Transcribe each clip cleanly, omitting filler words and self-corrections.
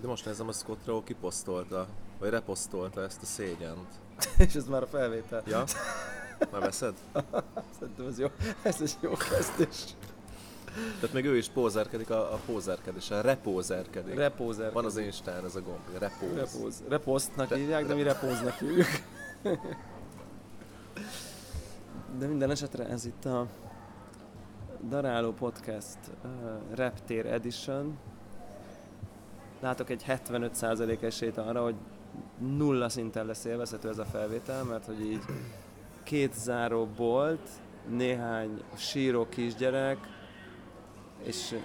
De most nézem, a Scott Rao kiposztolta, vagy reposztolta ezt a szégyent. És ez már a felvétel. Ja? Már veszed? Szerintem ez jó. Ez egy jó kezdés. Tehát még ő is pózerkedik, a pózerkedéssel, repózerkedik. Repózerkedik. Van az Instán ez a gomb, repóz. Repóz. Repóztnak hívják, de mi repóznak hívjuk. De minden esetre ez itt a Daráló Podcast Reptér Edition. Látok egy 75% esélyt arra, hogy nulla szinten lesz élvezhető ez a felvétel, mert hogy így két záró bolt, néhány síró kisgyerek, és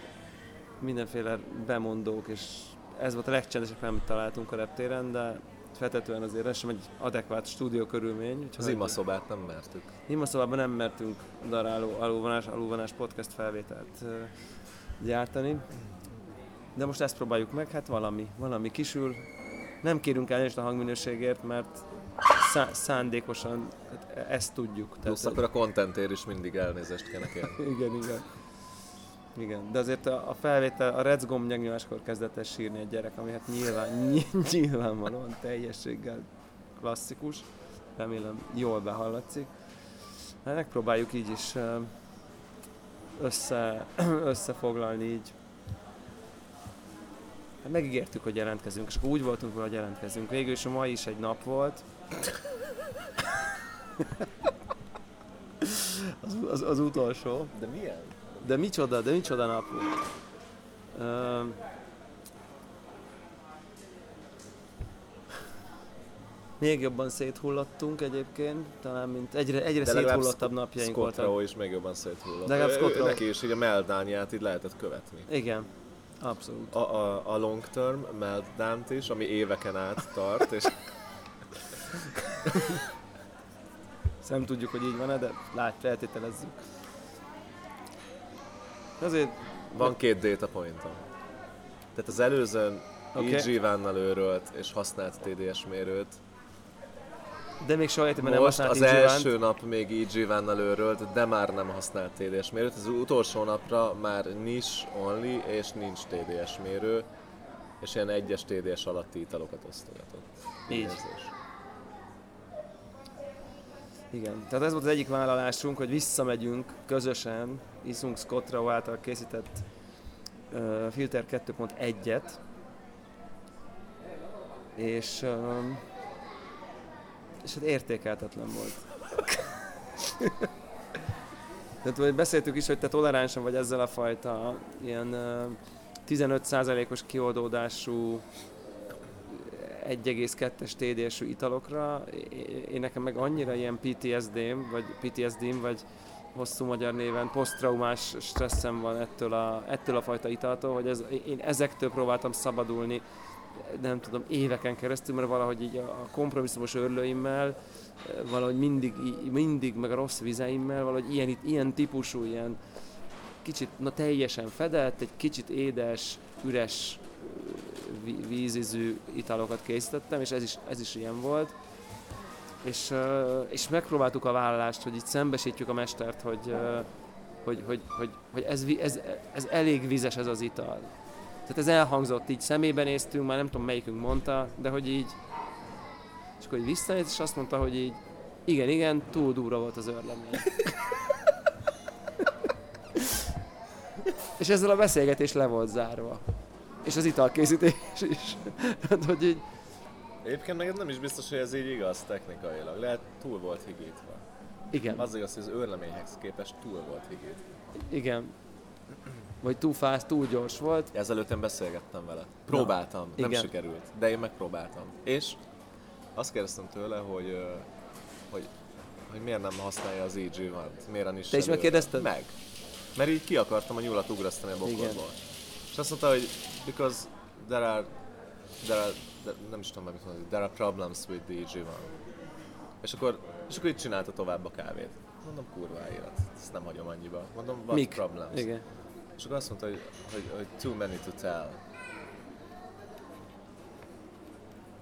mindenféle bemondók, és ez volt a legcsendesebb, amit találtunk a reptéren, de feltetően azért ez sem egy adekvát stúdió körülmény. Az imaszobát nem mertük. Imaszobában nem mertünk Daráló alulvonás podcast felvételt gyártani. De most ezt próbáljuk meg, hát valami kisül. Nem kérünk elnézést a hangminőségért, mert szándékosan hát ezt tudjuk. Plusz akkor a contentért is mindig elnézést kell nekérni. Igen. De azért a felvétel, a rec gomb nyagnyuláskor kezdett el sírni egy gyerek, ami hát nyilvánvalóan teljességgel klasszikus. Remélem jól behallatszik. Hát megpróbáljuk így is összefoglalni így. Hát megígértük, hogy jelentkezünk, és akkor úgy voltunk vele, hogy jelentkezünk. Végül is a mai is egy nap volt. Az utolsó. De milyen? De micsoda nap volt. Még jobban széthullottunk egyébként, talán mint egyre széthullottabb napjaink voltak. Scott Rao is még jobban széthullott. Neki is így a meltdownját így lehetett követni. Igen. Abszolút. A long term meltdownt is, ami éveken át tart, és... Nem tudjuk, hogy így van-e, de feltételezzük. Azért... Van két data pointom. Tehát az előzőn EG One-nal őrölt és használt TDS mérőt. De még soha értem, nem használt EG One-t. Most az első nap még EG One-nal őrölt, de már nem használt TDS mérőt. Az utolsó napra már nincs only és nincs TDS mérő. És ilyen 1-es TDS alatti italokat osztogatott. Így. Érzés. Igen. Tehát ez volt az egyik vállalásunk, hogy visszamegyünk közösen, iszunk Scott Rao által készített Filter 2.1-et, és hát értékeltetlen volt. Tehát beszéltük is, hogy te toleránsan vagy ezzel a fajta ilyen 15%-os kioldódású 1,2-es TDS-ű italokra, én nekem meg annyira ilyen PTSD-m, vagy hosszú magyar néven poszttraumás stresszem van ettől a fajta italtól, hogy én ezektől próbáltam szabadulni, nem tudom, éveken keresztül, mert valahogy így a kompromisszumos örlőimmel, valahogy mindig meg a rossz vizeimmel, valahogy ilyen típusú, ilyen kicsit, teljesen fedett, egy kicsit édes, üres, vízízű italokat készítettem, és ez is ilyen volt. És megpróbáltuk a vállalást, hogy itt szembesítjük a mestert, hogy ez elég vízes ez az ital. Tehát ez elhangzott, így szemében néztünk, már nem tudom melyikünk mondta, de hogy így... És akkor így visszanéz, és azt mondta, hogy így igen, túl durva volt az örlemény. És ezzel a beszélgetés le volt zárva. És az italkészítés is. Hát, hogy így... Éppként meg nem is biztos, hogy ez így igaz technikailag. Lehet túl volt higítva. Igen. Az igaz, hogy az őrleményhez képest túl volt higítva. Igen. Vagy túl fáz, túl gyors volt. Ezelőtt én beszélgettem vele. Próbáltam, nem sikerült. De én megpróbáltam. És azt kérdeztem tőle, hogy miért nem használja az EG One-t. Miért nem is. Te is megkérdezted? Meg. Mert így ki akartam a nyúlat ugrasztani a bokorból. És azt mondta, hogy because there are problems with the EG One. És akkor így csinálta tovább a kávét. Mondom, kurva élet, ezt nem hagyom annyiba. Mondom, what Mik? Problems? Igen. És akkor azt mondta, hogy too many to tell.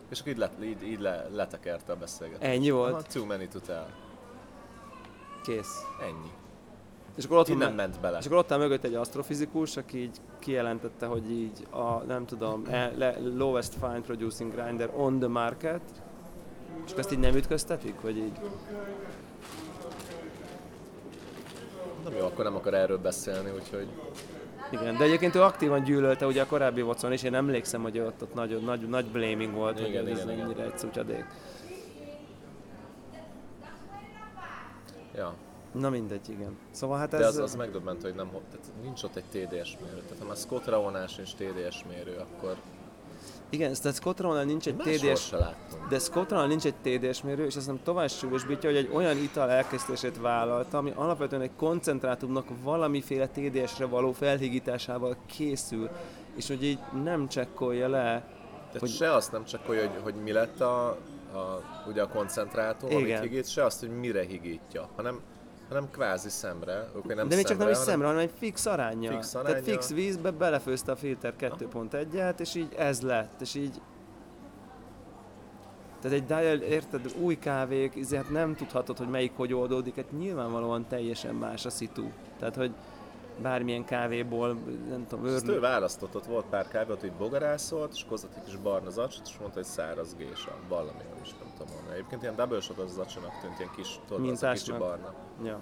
És akkor így letekerte a beszélgetést. Ennyi volt? Too many to tell. Kész. Ennyi. És akkor ott nem ment bele. És akkor ott áll mögött egy asztrofizikus, aki így kijelentette, hogy így a, nem tudom, lowest fine producing grinder on the market, és ezt így nem ütköztetik, vagy így? Nem jó, akkor nem akar erről beszélni, úgyhogy... Igen, de egyébként ő aktívan gyűlölte ugye a korábbi vocon, és én emlékszem, hogy ott nagyon nagy blaming volt, igen, hogy ez ennyire egy szutyadék. Ja. Na mindegy, igen. Szóval hát ez... De az megdöbbent, hogy nem, tehát nincs ott egy TDS mérő. Tehát ha már Scott Rao-nál sincs TDS mérő, akkor... Igen, tehát Scott Rao-nál nincs egy TDS... De Scott Rao-nál nincs egy TDS mérő, és azt nem tovább súlyosbítja, hogy egy olyan ital elkészítését vállalta, ami alapvetően egy koncentrátumnak valamiféle TDS-re való felhigításával készül, és hogy így nem csekkolja le... Tehát hogy... se azt nem csekkolja, hogy mi lett ugye a koncentrátum, igen, amit higít, se azt, hogy mire higítja, hanem kvázi szemre. Okay, nem de még csak nem is szemre, hanem egy fix aránya. Tehát fix vízbe belefőzte a filter 2.1-et, és így ez lett, és így... Tehát egy dial, érted, az új kávék, ezért nem tudhatod, hogy melyik hogy oldódik, hát nyilvánvalóan teljesen más a szitu. Tehát, hogy bármilyen kávéból, nem tudom, őrlő. Ezt ő választott, ott volt pár kávé, ott hogy bogarászolt, és hozott egy kis barna zacsot, és mondta, hogy száraz gésa, valami, nem is nem tudom mondani. Egyébként ilyen double shot az zacsinak tűnt, ilyen kis, tudod, kicsi barna. Ja.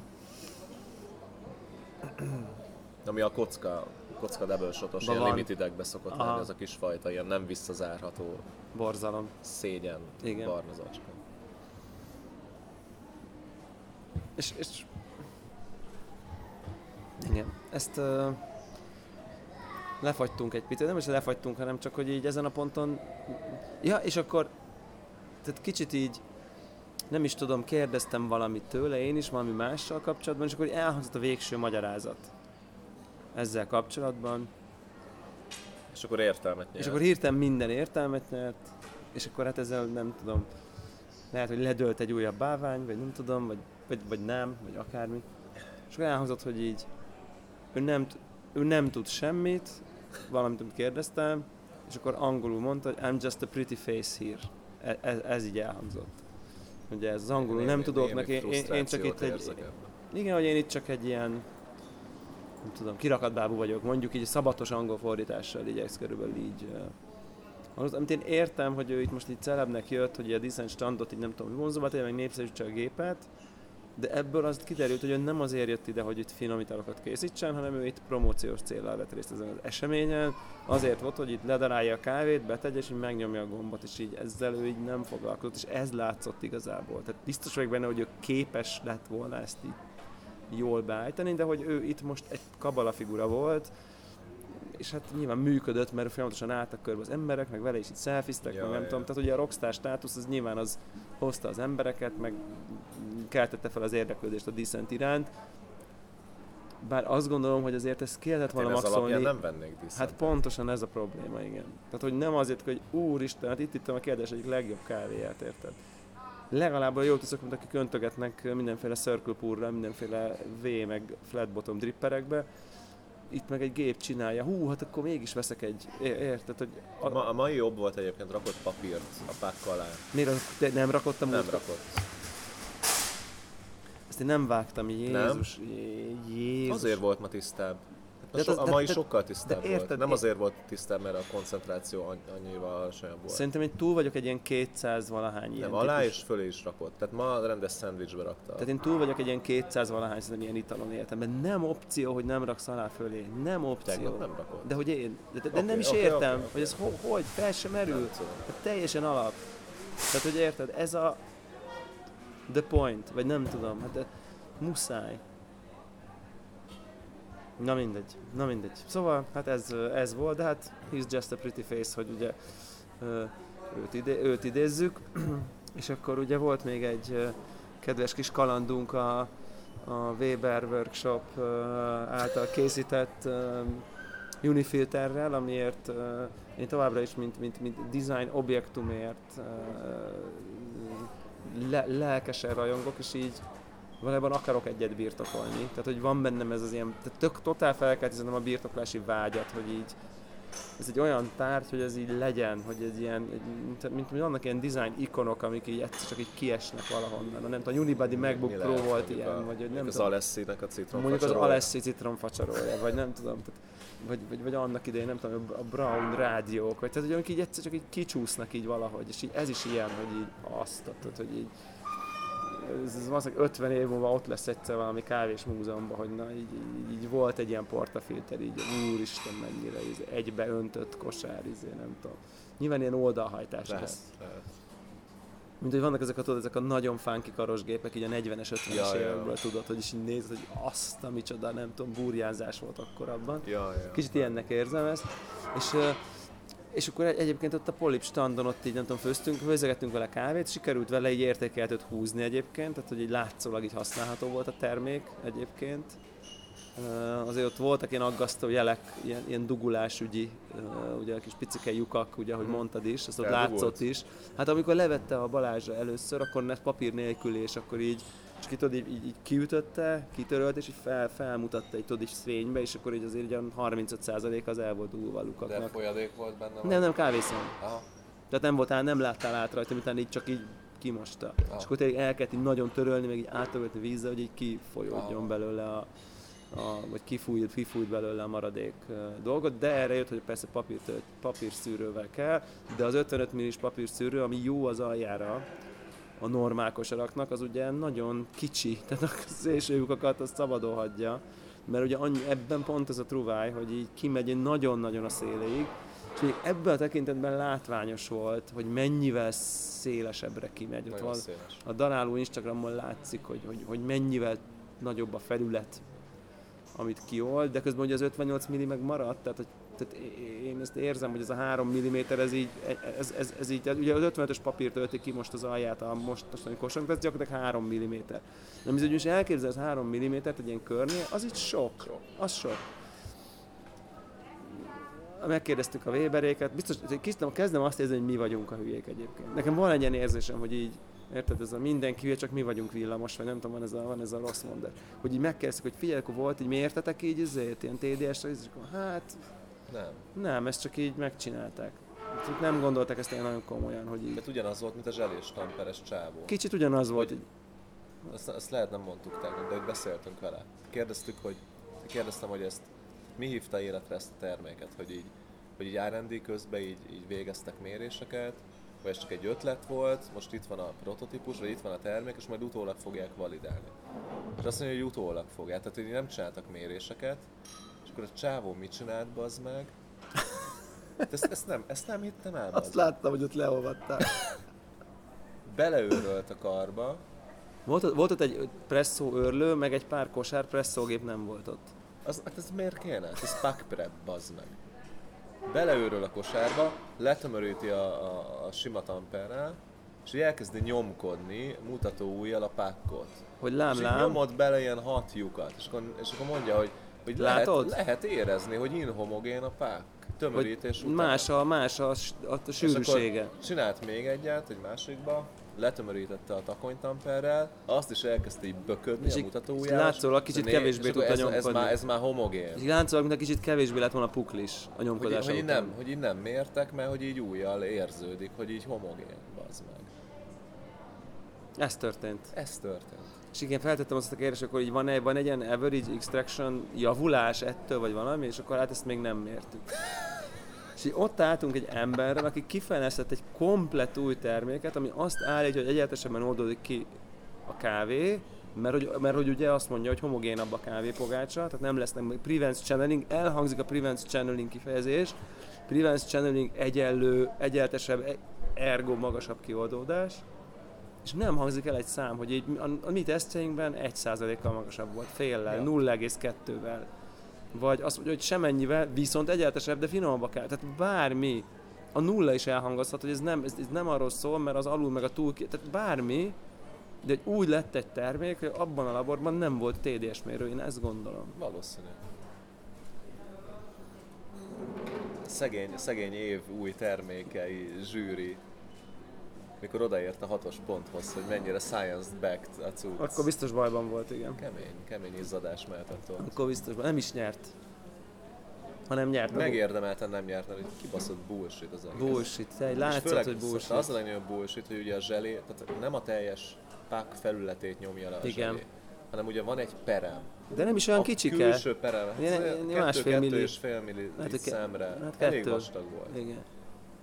Ami a kocka double shotos, ilyen limitedekbe szokott lenni, az a kisfajta, ilyen nem visszazárható borzalom, szégyen, igen, barna zacska. És igen, ezt lefagytunk egy picit, nem is lefagytunk, hanem csak, hogy így ezen a ponton... Ja, és akkor, tehát kicsit így, nem is tudom, kérdeztem valamit tőle, én is valami mással kapcsolatban, és akkor elhangzott a végső magyarázat ezzel kapcsolatban. És akkor értelmet nyert. És akkor hirtelen minden értelmet nyert, és akkor hát ezzel nem tudom, lehet, hogy ledölt egy újabb bávány, vagy nem tudom, vagy nem, vagy akármi. És akkor elhangzott, hogy így, ő nem tud semmit, valamit kérdeztem, és akkor angolul mondta, hogy I'm just a pretty face here. Ez így elhangzott. Ugye ez az angolul nem tudok, meg én csak itt egy... Igen, hogy én itt csak egy ilyen, nem tudom, kirakatbábú vagyok, mondjuk így szabatos angol fordítással így ez körülbelül így... Amit én értem, hogy ő itt most így celebnek jött, hogy a Decent standot így nem tudom, vonzóba tegye, meg népszerűsítse a gépet, de ebből az kiderült, hogy ő nem azért jött ide, hogy itt finom italokat készítsen, hanem ő itt promóciós céllal vett részt ezen az eseményen. Azért volt, hogy itt ledarálja a kávét, betegye, és így megnyomja a gombot, és így ezzel ő így nem foglalkozott, és ez látszott igazából. Tehát biztos vagyok benne, hogy ő képes lett volna ezt így jól beállítani, de hogy ő itt most egy kabala figura volt, és hát nyilván működött, mert folyamatosan álltak körbe az emberek, meg vele is itt selfiztek, meg nem tudom, tehát ugye a rockstar státusz az nyilván az hozta az embereket, meg keltette fel az érdeklődést a Decent iránt. Bár azt gondolom, hogy azért ezt ki lehetett volna maxolni. Hát nem vennék Decent. Hát pontosan ez a probléma, igen. Tehát, hogy nem azért, hogy úristen, hát itt ittem a kérdés egyik legjobb kávéját, érted? Legalább jól tiszok, mint akik köntögetnek mindenféle circle pourra, mindenféle V meg flat bottom dripperekbe. Itt meg egy gép csinálja, hát akkor mégis veszek egy, érted, hogy... A mai jobb volt egyébként, rakott papírt a pák alá. Miért? Nem rakottam? Nem rakott. Ezt én nem vágtam, Jézus. Nem? Jézus. Azért volt ma tisztább. A mai sokkal tisztább volt. Érted, nem azért volt tisztább, mert a koncentráció annyival alacsonyabb volt. Szerintem én túl vagyok egy ilyen 200-valahány ilyen. Nem, alá és fölé is rakott. Tehát ma a rendes szendvicsbe rakta. Tehát én túl vagyok egy ilyen 200-valahány szerintem ilyen italon életemben. Nem opció, hogy nem raksz alá fölé. Nem opció. Tegnap nem rakott. De hogy én... De nem is értem, hogy ez hogy? Fel sem merül. Teljesen alap. Tehát, hogy érted, ez a... the point. Vagy nem tudom. Hát muszáj. Na mindegy. Szóval, hát ez volt, de hát he's just a pretty face, hogy ugye őt idézzük. És akkor ugye volt még egy kedves kis kalandunk a Weber workshop által készített unifilterrel, amiért én továbbra is, mint design objektumért lelkesen rajongok, és így valójában akarok egyet birtokolni, tehát hogy van bennem ez az ilyen, tehát totál felkelt a birtoklási vágyat, hogy így ez egy olyan tárgy, hogy ez így legyen, hogy egy ilyen, mint annak ilyen design ikonok, amik így egyszer csak így kiesnek valahonnan. Nem tudom, a Unibody MacBook Pro volt ilyen, vagy nem tudom. Az Alessi-nek a citromfacsarója. Mondjuk az Alessi citromfacsarója, vagy nem tudom, vagy annak idején, nem tudom, a Brown rádiók, vagy tehát, hogy amik így egyszer csak így kicsúsznak így valahogy, és így ez is ilyen, hogy így azt, tehát, hogy így ez valószínűleg 50 év múlva ott lesz egyszer valami kávés múzeumban, hogy na, így volt egy ilyen portafilter, így úristen mennyire egybe öntött kosár, nem tudom. Nyilván ilyen oldalhajtás lehet. Mint hogy vannak ezek ezek a nagyon funky karosgépek, így a 40-es, 50-es évekből tudod, hogy is így nézed, hogy azt a micsoda, nem tudom, burjánzás volt akkor abban. Kicsit ilyennek érzem ezt. És akkor egyébként ott a Polip standon ott így, nem tudom, főzgettünk vele kávét, sikerült vele így értékeltőt húzni egyébként, tehát hogy így látszólag így használható volt a termék egyébként. Azért ott voltak ilyen aggasztó jelek, ilyen dugulásügyi, ugye a kis picike lyukak, ugye, ahogy mondtad is, azt ott látszott is. Hát amikor levette a Balázsra először, akkor ez papír nélkül, és akkor így csak tudod, így kiütötte, kitörölt, és így felmutatta egy tudod, így szvénybe, és akkor így azért olyan 35% az el volt dugulva lukaknak. De folyadék volt benne? Nem, kávészín. Aha. Tehát nem voltál, nem láttál át rajta, utána így csak így kimosta. Aha. És akkor el kellett így nagyon törölni, meg így átögetni vízzel, hogy így kifolyódjon belőle vagy kifújt belőle a maradék dolgot, de erre jött, hogy persze papírszűrővel kell, de az 55 millis papírszűrő, ami jó az aljára, a normál kosaraknak, az ugye nagyon kicsi, tehát a szélső lyukakat azt szabadon hagyja, mert ugye ebben pont ez a truváj, hogy így kimegy nagyon-nagyon a széléig, és még ebben a tekintetben látványos volt, hogy mennyivel szélesebbre kimegy. Ott van, széles. A Daráló Instagramon látszik, hogy mennyivel nagyobb a felület, amit kiold, de közben ugye az 58 milli meg maradt, tehát én ezt érzem, hogy ez a 3 milliméter, ez így, ugye az 55-ös papír tölti ki most az alját a mostani kosarat, ez gyakorlatilag 3 milliméter. Nem bizony, hogy elképzelsz 3 millimétert egy ilyen körnél, az itt sok. Megkérdeztük a Weberéket, biztos, kezdem azt érzem, hogy mi vagyunk a hülyék egyébként. Nekem van egy ilyen érzésem, hogy így, érted, ez a mindenki hülye, csak mi vagyunk villamos, vagy nem tudom, van ez a rossz mondat. Hogy így megkérdeztük, hogy figyelj, akkor volt így, mi értetek így, ilyen TDS-re, és akkor hát... Nem, ezt csak így megcsinálták. Nem gondolták ezt ilyen nagyon komolyan, hogy így... Tehát ugyanaz volt, mint a zselés tamperes csávó. Kicsit ugyanaz volt. Hogy... Azt lehet nem mondtuk tegnap, de hogy beszéltünk vele. Kérdeztem, hogy ezt mi hívta életre ezt a terméket, hogy így R&D közben így végeztek méréseket, vagy ez csak egy ötlet volt, most itt van a prototípus, vagy itt van a termék, és majd utólag fogják validálni. És azt mondja, hogy utólag fogják, tehát hogy nem csináltak méréseket, és akkor a csávó mit csinált, bazd meg? Ezt nem hittem el. Azt láttam, hogy ott leolvadtál. Beleőrölt a karba. Volt ott egy presszó őrlő, meg egy pár kosár, presszógép nem volt ott. Ez miért kéne? Ez pack prep, bazd meg. Beleőröl a kosárba, letömöríti a sima tamperrel, és elkezdi nyomkodni mutató ujjal a pakkot. Hogy lám. És nyomod bele ilyen 6 lyukat, és akkor mondja, hogy lehet érezni, hogy inhomogén a pak tömörítés után. Más a sűrűsége. Csinált még egyet, egy másikba, letömörítette a takonytamperrel, azt is elkezdte így böködni és a mutatóujját. Látszólag kicsit kevésbé tudta nyomkodni. Ez már homogén. És látszólag, mint kicsit kevésbé lett volna puklis a nyomkodás után. Hogy így nem mértek, mert hogy így újjal érződik, hogy így homogén, bazd meg. Ez történt. És igen, feltettem azt a kérdést, akkor így van egy ilyen average extraction javulás ettől, vagy valami, és akkor hát ezt még nem mértük. És ott álltunk egy emberrel, aki kifejlesztett egy komplett új terméket, ami azt állítja, hogy egyenletesebben oldódik ki a kávé, mert hogy ugye azt mondja, hogy homogénabb a kávépogácsa, tehát nem lesznek prevents channeling, elhangzik a prevents channeling kifejezés, prevents channeling egyenlő, egyenletesebb, ergo magasabb kioldódás, és nem hangzik el egy szám, hogy így a mi tesztjeinkben 1%-kal magasabb volt, féllel, 0,2-vel. Vagy azt mondja, hogy semennyivel, viszont egyenletesebb, de finomabb akár. Tehát bármi, a nulla is elhangozhat, hogy ez nem arról szól, mert az alul meg a túl, tehát bármi, de úgy lett egy termék, hogy abban a laborban nem volt TDS mérő, én ezt gondolom. Valószínű. Szegény év új termékei, zsűri. Mikor odaért a 6-os ponthoz, hogy mennyire science-backed a cucc. Akkor biztos bajban volt, igen. Kemény izzadás mehetett ott. Akkor biztos bajban. Nem is nyert. hanem nyert. Megérdemelten nem nyert, mert egy kibaszott bullshit az egész. Bullshit, látszott, hogy bullshit. Az a legnagyobb bullshit, hogy ugye a zselé, tehát nem a teljes pák felületét nyomja le a zselé, hanem ugye van egy perem. De nem is olyan kicsike. A külső perem, hát 2,5 milli szemre, elég vastag volt. Igen.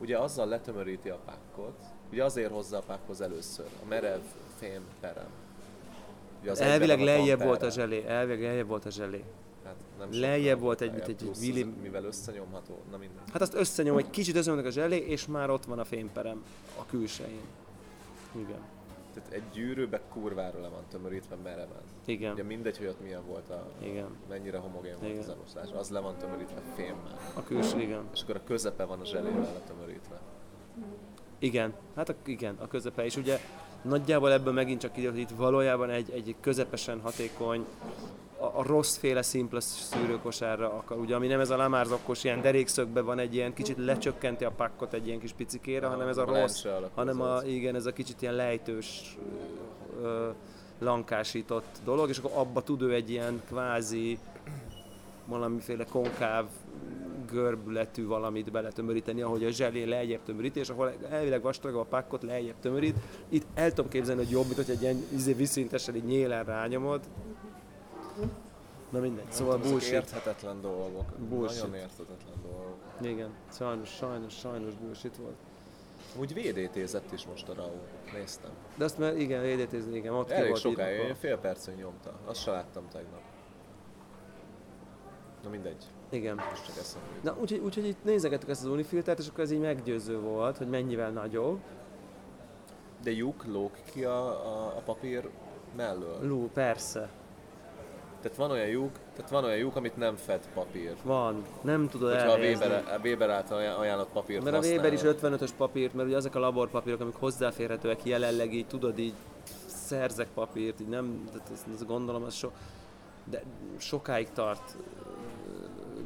Ugye azzal letömöríti a pákkot, ugye azért hozza a pákhoz először, a merev fém perem. Elvileg lejjebb volt a zselé, Hát nem lejjebb volt egy, mint egy milli... Mivel összenyomható, na minden. Hát azt összenyom, egy kicsit összenyomnak a zselé, és már ott van a fémperem a külsején. Igen. Tehát egy gyűrűbe kurvára le van tömörítve mereven. Igen. Ugye mindegy, hogy ott milyen volt a... Igen. Mennyire homogén volt, igen, az eloszlás. Az le van tömörítve fémmel. A külső, igen. És akkor a közepe van a zselével letömörítve. Igen. Hát a közepe is. Ugye nagyjából ebből megint csak így, hogy itt valójában egy közepesen hatékony, a rosszféle szimpla szűrőkosárra akar, ugye, ami nem ez a lamárzokos, ilyen derékszögbe van egy ilyen, kicsit lecsökkenti a pakkot egy ilyen kis picikére, hanem ez a rossz, hanem a, igen, ez a kicsit ilyen lejtős, lankásított dolog, és akkor abba tud ő egy ilyen kvázi valamiféle konkáv görbületű valamit beletömöríteni, ahogy a zselé lejjebb tömöríti, és ahol elvileg vastagabb a pakkot lejjebb tömörít. Itt el tudom képzelni, hogy jobb, mint hogy egy ilyen vízszintesen így nyélen rányomod. Na mindegy, nem szóval bullshit. Érthetetlen dolgok. Bullshit. Nagyon érthetetlen dolgok. Igen, sajnos bullshit volt. Úgy védétézett is most a Rao, néztem. De azt már igen, védétézni, igen, ott elég ki volt sokáig, írva. Én fél percön nyomta, azt se láttam tegnap. Na mindegy. Igen. Most csak eszembe jut. Na úgyhogy itt nézegettük ezt az unifiltert, és akkor ez így meggyőző volt, hogy mennyivel nagyobb. De lyuk lóg ki a papír mellől. Ló, persze. Tehát van olyan lyuk, amit nem fed papír. Van, nem tudod elhelyezni. A Weber által ajánlott papírt használod. Mert a Weber is 55-ös papírt, mert ugye ezek a laborpapírok, amik hozzáférhetőek jelenleg, így tudod, így szerzek papírt, így nem, ezt gondolom, ez de sokáig tart,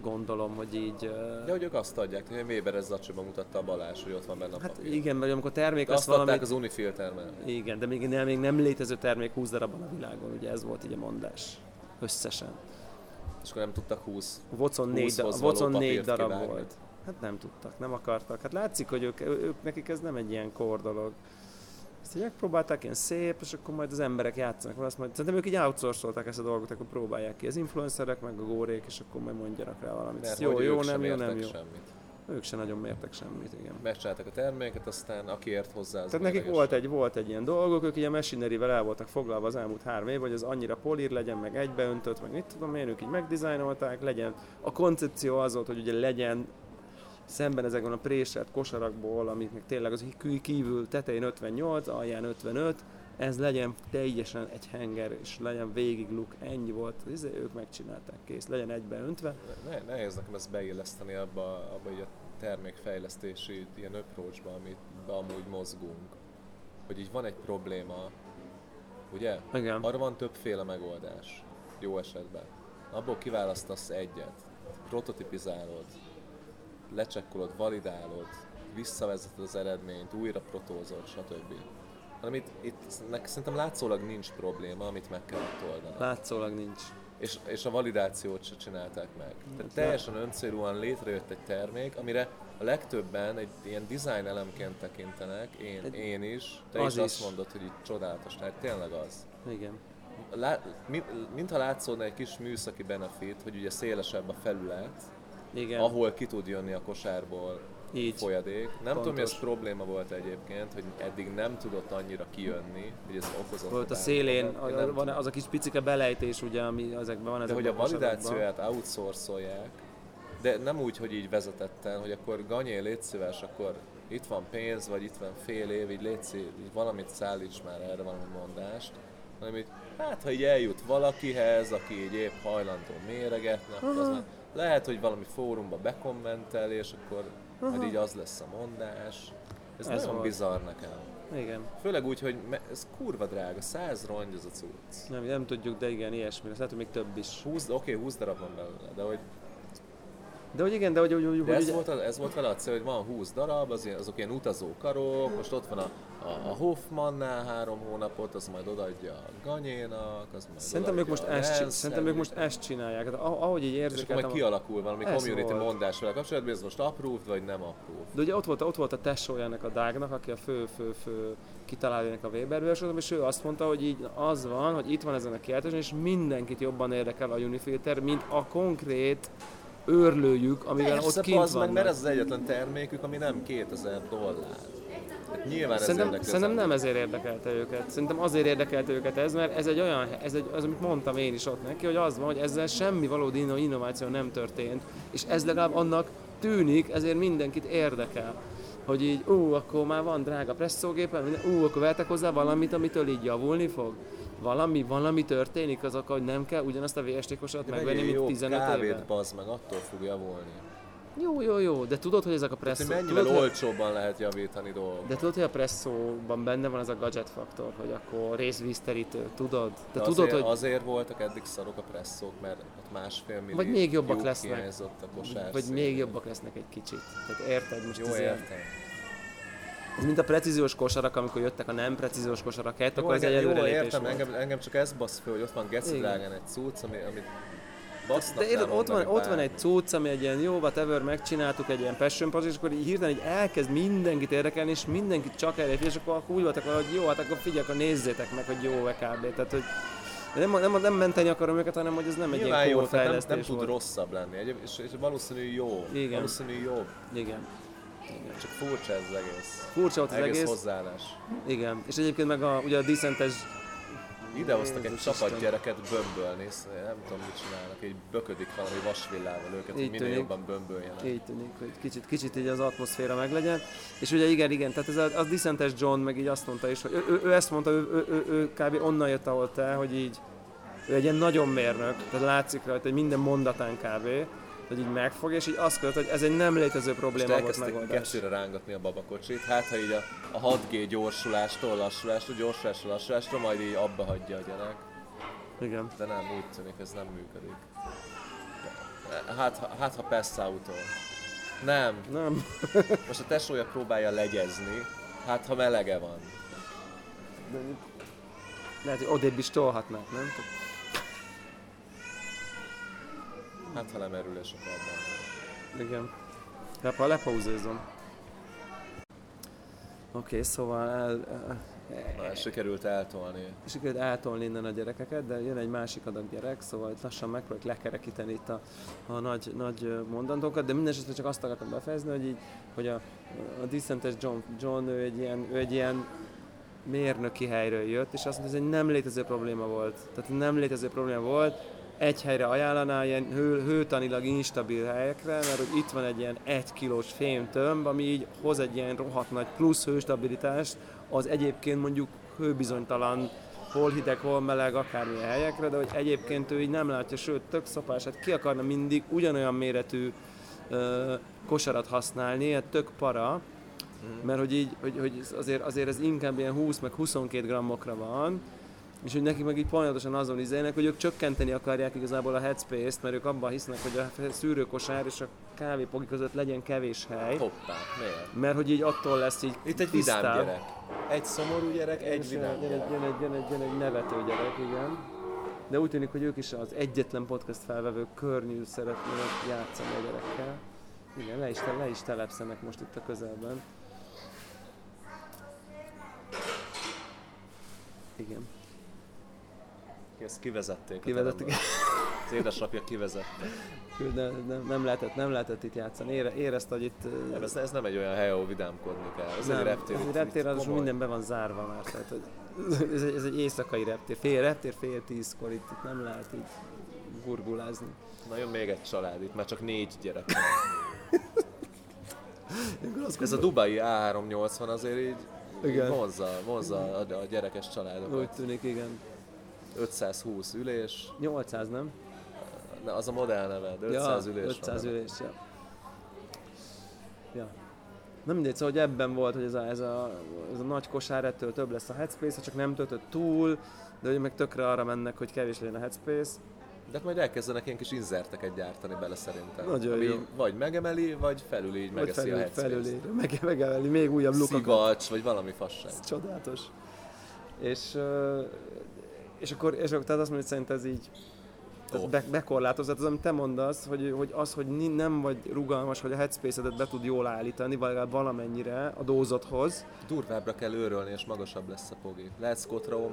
gondolom, hogy így... De hogy ők azt adják, hogy Weber ez zacsóban mutatta a Balázs, hogy ott van benne a papír. Hát igen, vagy amikor termék az valami... Azt adták az Unifilterben. Igen, de még nem létező termék 20 darabban a világon, ugye ez volt így a mondás. Összesen. És akkor nem tudtak 24 darab kivágni. Volt. Hát nem tudtak, nem akartak. Hát látszik, hogy ők nekik ez nem egy ilyen kor dolog. Ezt így megpróbálták, ilyen szép, és akkor majd az emberek játszanak vele, azt majd szerintem ők így outsourcolták ezt a dolgot, akkor próbálják ki az influencerek, meg a górék, és akkor majd mondjanak rá valamit. Mert jó, nem jó. Semmit. Ők se nagyon mértek semmit, igen. Megcsináltak a terméket, aztán aki ért hozzá. Tehát nekik volt egy ilyen dolgok, ők ugye machinery-vel el voltak foglalva az elmúlt 3 év, hogy az annyira polír legyen, meg egybeöntött, meg mit tudom én, ők így megdizájnolták, legyen. A koncepció az volt, hogy ugye legyen szemben ezekben a préselt kosarakból, amiknek tényleg az kívül tetején 58, alján 55, ez legyen teljesen egy henger, és legyen végig luk, ennyi volt, ők megcsinálták, kész, legyen egybeöntve. Nehéz nekem ezt beilleszteni abba a termékfejlesztési ilyen approach-ba, amit amúgy mozgunk. Hogy így van egy probléma, ugye? Igen. Arra van többféle megoldás, jó esetben. Abból kiválasztasz egyet, prototipizálod, lecsekkolod, validálod, visszavezeted az eredményt, újra protózod, stb. Hanem itt szerintem látszólag nincs probléma, amit meg kellett oldani. Látszólag nincs. És a validációt se csinálták meg. Tehát teljesen öncélúan létrejött egy termék, amire a legtöbben egy ilyen design elemként tekintenek, én is, te is azt mondod, hogy így csodálatos, tehát tényleg az. Igen. Mintha látszódna egy kis műszaki benefit, hogy ugye szélesebb a felület, igen, ahol ki tud jönni a kosárból így folyadék. Nem pontos. Tudom, hogy ez probléma volt egyébként, hogy eddig nem tudott annyira kijönni, hogy ez okozott. Volt a szélén, van az a kis picike belejtés, ugye, ami ezekben van. De hogy a validációját outsourcolják, de nem úgy, hogy így vezetetten, hogy akkor Ganyé, légy szíves, akkor itt van pénz, vagy itt van fél év, így légy szíves, így valamit szállíts már erre valami mondást, hanem így, hát ha így eljut valakihez, aki így épp hajlandó méregetne, akkor az már lehet, hogy valami fórumba bekommentel, és akkor majd így az lesz a mondás. Ez nagyon bizarr nekem. Igen. Főleg úgy, hogy ez kurva drága, 100 rongy az a cucc. Nem tudjuk, de igen, ilyesmi. Lehet, hogy még több is. 20, oké, 20 darab van belőle, de hogy De hogy igen, de hogy... ez volt vele a cél, hogy van 20 darab, azok ilyen utazókarok, most ott van a Hoffmannál 3 hónapot, az majd odaadja a Ganyénak, az majd szerintem ők most ezt csinálják, hát ahogy így érzékeltem... És akkor majd kialakul valami community mondásra kapcsolatban, ez most approved vagy nem approved. De ugye ott volt a tesója ennek a Dágnak, aki a fő kitalálójának a Weber versenyben, és ő azt mondta, hogy így az van, hogy itt van ezen a kiáltáson, és mindenkit jobban érdekel a Unifilter, mint a konkrét őrlőjük, amivel persze, ott kint vannak. Meg, mert ez az egyetlen termékük, ami nem $2000. Hát nyilván szerintem nem ezért érdekelte őket. Szerintem azért érdekelte őket ez, mert ez egy olyan, az, amit mondtam én is ott neki, hogy az van, hogy ezzel semmi valódi innováció nem történt, és ez legalább annak tűnik, ezért mindenkit érdekel. Hogy így, akkor már van drága presszógépen, akkor vertek hozzá valamit, amitől így javulni fog. Valami történik azok, hogy nem kell ugyanazt a VST-kosat megvenni, mint 15 éve. Kávét bazd meg, attól fog javulni. Jó, de tudod, hogy ezek a presszó... Tehát, mennyivel olcsóbban lehet javítani dolgokat. De tudod, hogy a presszóban benne van ez a gadget faktor, hogy akkor részvízterítő, tudod? De tudod, hogy azért voltak eddig szarok a presszók, mert ott 1,5 milli vagy még jobbak lesznek, vagy még jobbak lesznek egy kicsit. Tehát érted most értem. Ez mint a precíziós kosarak, amikor jöttek a nem precíziós kosarak, akkor ez egy előrelépés volt. Engem csak ez bassz föl, hogy ott van geci drágán egy cucc, amit basznak. De érted, ott van egy cucc, ami egy ilyen jó, whatever, megcsináltuk egy ilyen passion project, és akkor így hirtelen így elkezd mindenkit érdekelni, és mindenkit csak elérni, és akkor úgy voltak, hogy jó, hát akkor figyelj, akkor nézzétek meg, hogy jó-e kb. Tehát, hogy nem menteni akarom őket, hanem hogy ez nem egy ilyen jó fejlesztés volt. Nem tud rosszabb lenni, és valószínű jó. Igen. Igen, csak furcsa ez az egész. Furcsa volt az egész hozzáállás. Igen, és egyébként meg ugye a Decent-es... Idehoztak egy csapat gyereket bömbölni, nem tudom mit csinálnak, így böködik valami vasvillával őket, hogy minél jobban bömböljenek. Így tűnik, hogy kicsit így az atmoszféra meglegyen. És ugye igen, tehát ez a Decent-es John meg így azt mondta is, hogy ő ezt mondta, ő kb. Onnan jött, ahol te, hogy így ő egy ilyen nagyon mérnök, tehát látszik rajta, hogy minden mondatán kb. Hogy így megfog, és így azt költ, hogy ez egy nem létező probléma volt megoldás. Kettőre rángatni a babakocsit, hát ha így a 6G gyorsulástól, lassulástól, majd így abba hagyja a gyerek. Igen. De nem, úgy tűnik, ez nem működik. Hát ha passz autó. Nem. Most a tesója próbálja legyezni, hát ha melege van. De, lehet, hogy odébb is tolhatnák, nem? Hát, ha nem erülések abban. Igen. Ha lepauzézom. Oké, szóval sikerült eltolni. Sikerült eltolni innen a gyerekeket, de jön egy másik adag gyerek, szóval lassan megpróbáljuk lekerekíteni itt a nagy mondantókat, de mindenesetre csak azt akartam befejezni, hogy így, hogy a Decent-es John ő egy ilyen mérnöki helyről jött, és azt mondta, hogy ez egy nem létező probléma volt. Tehát nem létező probléma volt, egy helyre ajánlaná, ilyen hőtanilag instabil helyekre, mert hogy itt van egy ilyen 1 kilós fémtömb, ami így hoz egy ilyen rohadt nagy plusz hőstabilitást, az egyébként mondjuk hőbizonytalan, hol hideg, hol meleg, akármilyen helyekre, de hogy egyébként ő így nem látja, sőt, tök szopás, hát ki akarna mindig ugyanolyan méretű kosarat használni, hát tök para, mert hogy így, hogy azért ez inkább ilyen 20 meg 22 grammokra van, és hogy nekik meg így pontosan azon izélnek, hogy ők csökkenteni akarják igazából a headspace-t, mert ők abban hisznek, hogy a szűrőkosár és a kávépogi között legyen kevés hely. Hoppá, miért? Mert hogy így attól lesz így itt egy tisztább. Vidám gyerek. Egy szomorú gyerek, egy vidám gyerek. Egy nevető gyerek, igen. De úgy tűnik, hogy ők is az egyetlen podcast felvevő környű szeretnének játszani a gyerekkel. Igen, le is telepszenek most itt a közelben. Igen. Ezt kivezették. Az édesapja kivezette. Nem lehetett itt játszani. Érezte, hogy itt... Nem, ez nem egy olyan hely, ahol vidámkodni kell. Ez nem, egy reptér. Ez egy reptér, az minden be van zárva már. Tehát, hogy ez egy éjszakai reptér. Fél 10-kor itt nem lehet így gurgulázni. Na jön még egy család itt, már csak 4 gyerek van. Ez a Dubai A380 azért így vonzza a gyerekes családokat. Úgy tűnik, igen. 520 ülés. 800, nem? Na, az a modell neve, de 500 ülés. 500 ülés, ja. Na mindegy, szóval hogy ebben volt, hogy ez a nagy kosár, ettől több lesz a headspace, ha csak nem töltött túl, de ugye meg tökre arra mennek, hogy kevés legyen a headspace. De hát majd elkezdenek ilyen kis inzerteket gyártani bele szerintem. Nagyon ami jó. Vagy megemeli, vagy felül így vagy megeszi felül, a headspacet. Megemeli, még újabb lukakat. Szivacs, vagy valami fasság. Ez csodálatos. És akkor tehát azt mondod, szerint ez így bekorlátozott az, amit te mondasz, hogy nem vagy rugalmas, hogy a headspace-edet be tud jól állítani, vagy valamennyire a dózodhoz. Durvábbra kell őrölni, és magasabb lesz a pogi. Lehet Scott Rao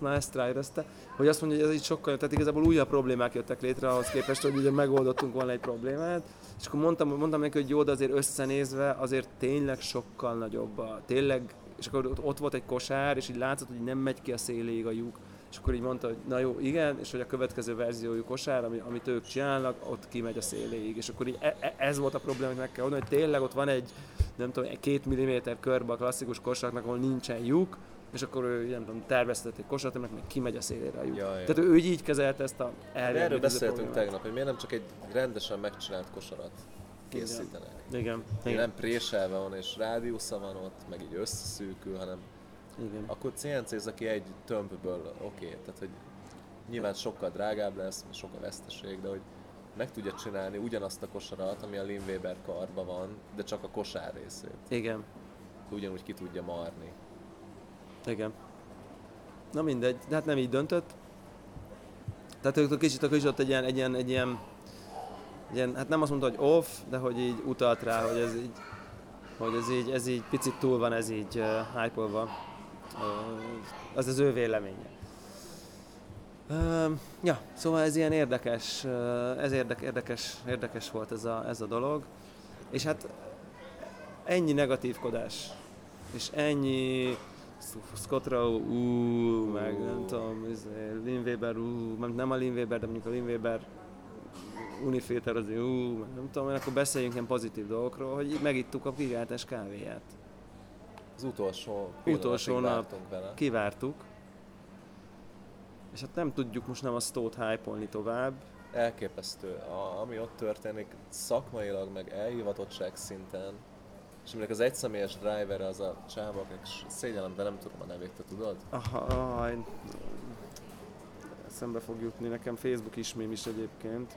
már ezt ráérezte. Hogy azt mondja, hogy ez így sokkal jobb, tehát igazából újabb problémák jöttek létre ahhoz képest, hogy ugye megoldottunk volna egy problémát. És akkor mondtam neki, hogy jó, de azért összenézve azért tényleg sokkal nagyobb. Tényleg, és akkor ott volt egy kosár, és így látszott, hogy nem megy ki a széléig a lyuk. És akkor így mondta, hogy na jó, igen, és hogy a következő verziójú kosár, amit ők csinálnak, ott kimegy a széléig. És akkor így ez volt a probléma, hogy meg kell oldani, hogy tényleg ott van egy, nem tudom, 2 milliméter körbe a klasszikus kosaraknak, ahol nincsen lyuk, és akkor ő, nem tudom, terveztetett egy kosarat, meg kimegy a szélére a lyuk. Ja, tehát ő így kezelte ezt a elérvényt. Erről beszéltünk tegnap, hogy miért nem csak egy rendesen megcsinált kosarat készítenek. Igen. Nem préselve van, és rádiusza van ott, meg így összeszűkül, hanem igen. Akkor CNC-z, aki egy tömbből, oké, tehát hogy nyilván sokkal drágább lesz, sok a veszteség, de hogy meg tudja csinálni ugyanazt a kosarat, ami a Lin Weber karban van, de csak a kosár részét. Igen. Ugyanúgy ki tudja marni. Igen. Na mindegy, de hát nem így döntött. Tehát ők kicsit ott egy ilyen, hát nem azt mondta, hogy off, de hogy így utalt rá, hogy ez így picit túl van, ez így hype-olva. Az az ő véleménye. Szóval ez ilyen érdekes, érdekes volt ez a dolog. És hát ennyi negatívkodás, és ennyi Scott Rao, meg nem tudom, Lin Weber, nem a Lin Weber, de mondjuk a Lin Weber unifilter azért, nem tudom, akkor beszéljünk ilyen pozitív dolgokról, hogy megittuk a kigáltás kávéját. Az utolsó nap kivártuk, és hát nem tudjuk most nem a Stót hype-olni tovább. Elképesztő. Ami ott történik szakmailag, meg elhivatottság szinten, és aminek az egyszemélyes driver az a csávok, és szégyellem, de nem tudom a nevét, te tudod? Aha, eszembe fog jutni, nekem Facebook ismém is egyébként.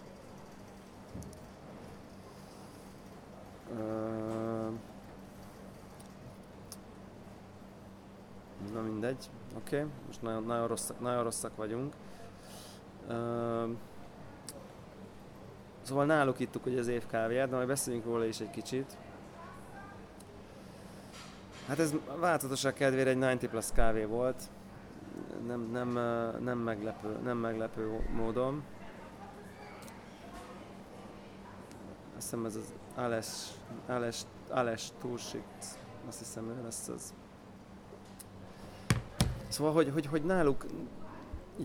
Na mindegy, oké. Most nagyon rosszak vagyunk. Szóval náluk ittuk ugye az év kávéját, de majd beszéljünk róla is egy kicsit. Hát ez változatosság kedvére egy 90 plus kávé volt. Nem meglepő módon. Azt hiszem ez az Ales Tursik, azt hiszem ő lesz az. Szóval, hogy náluk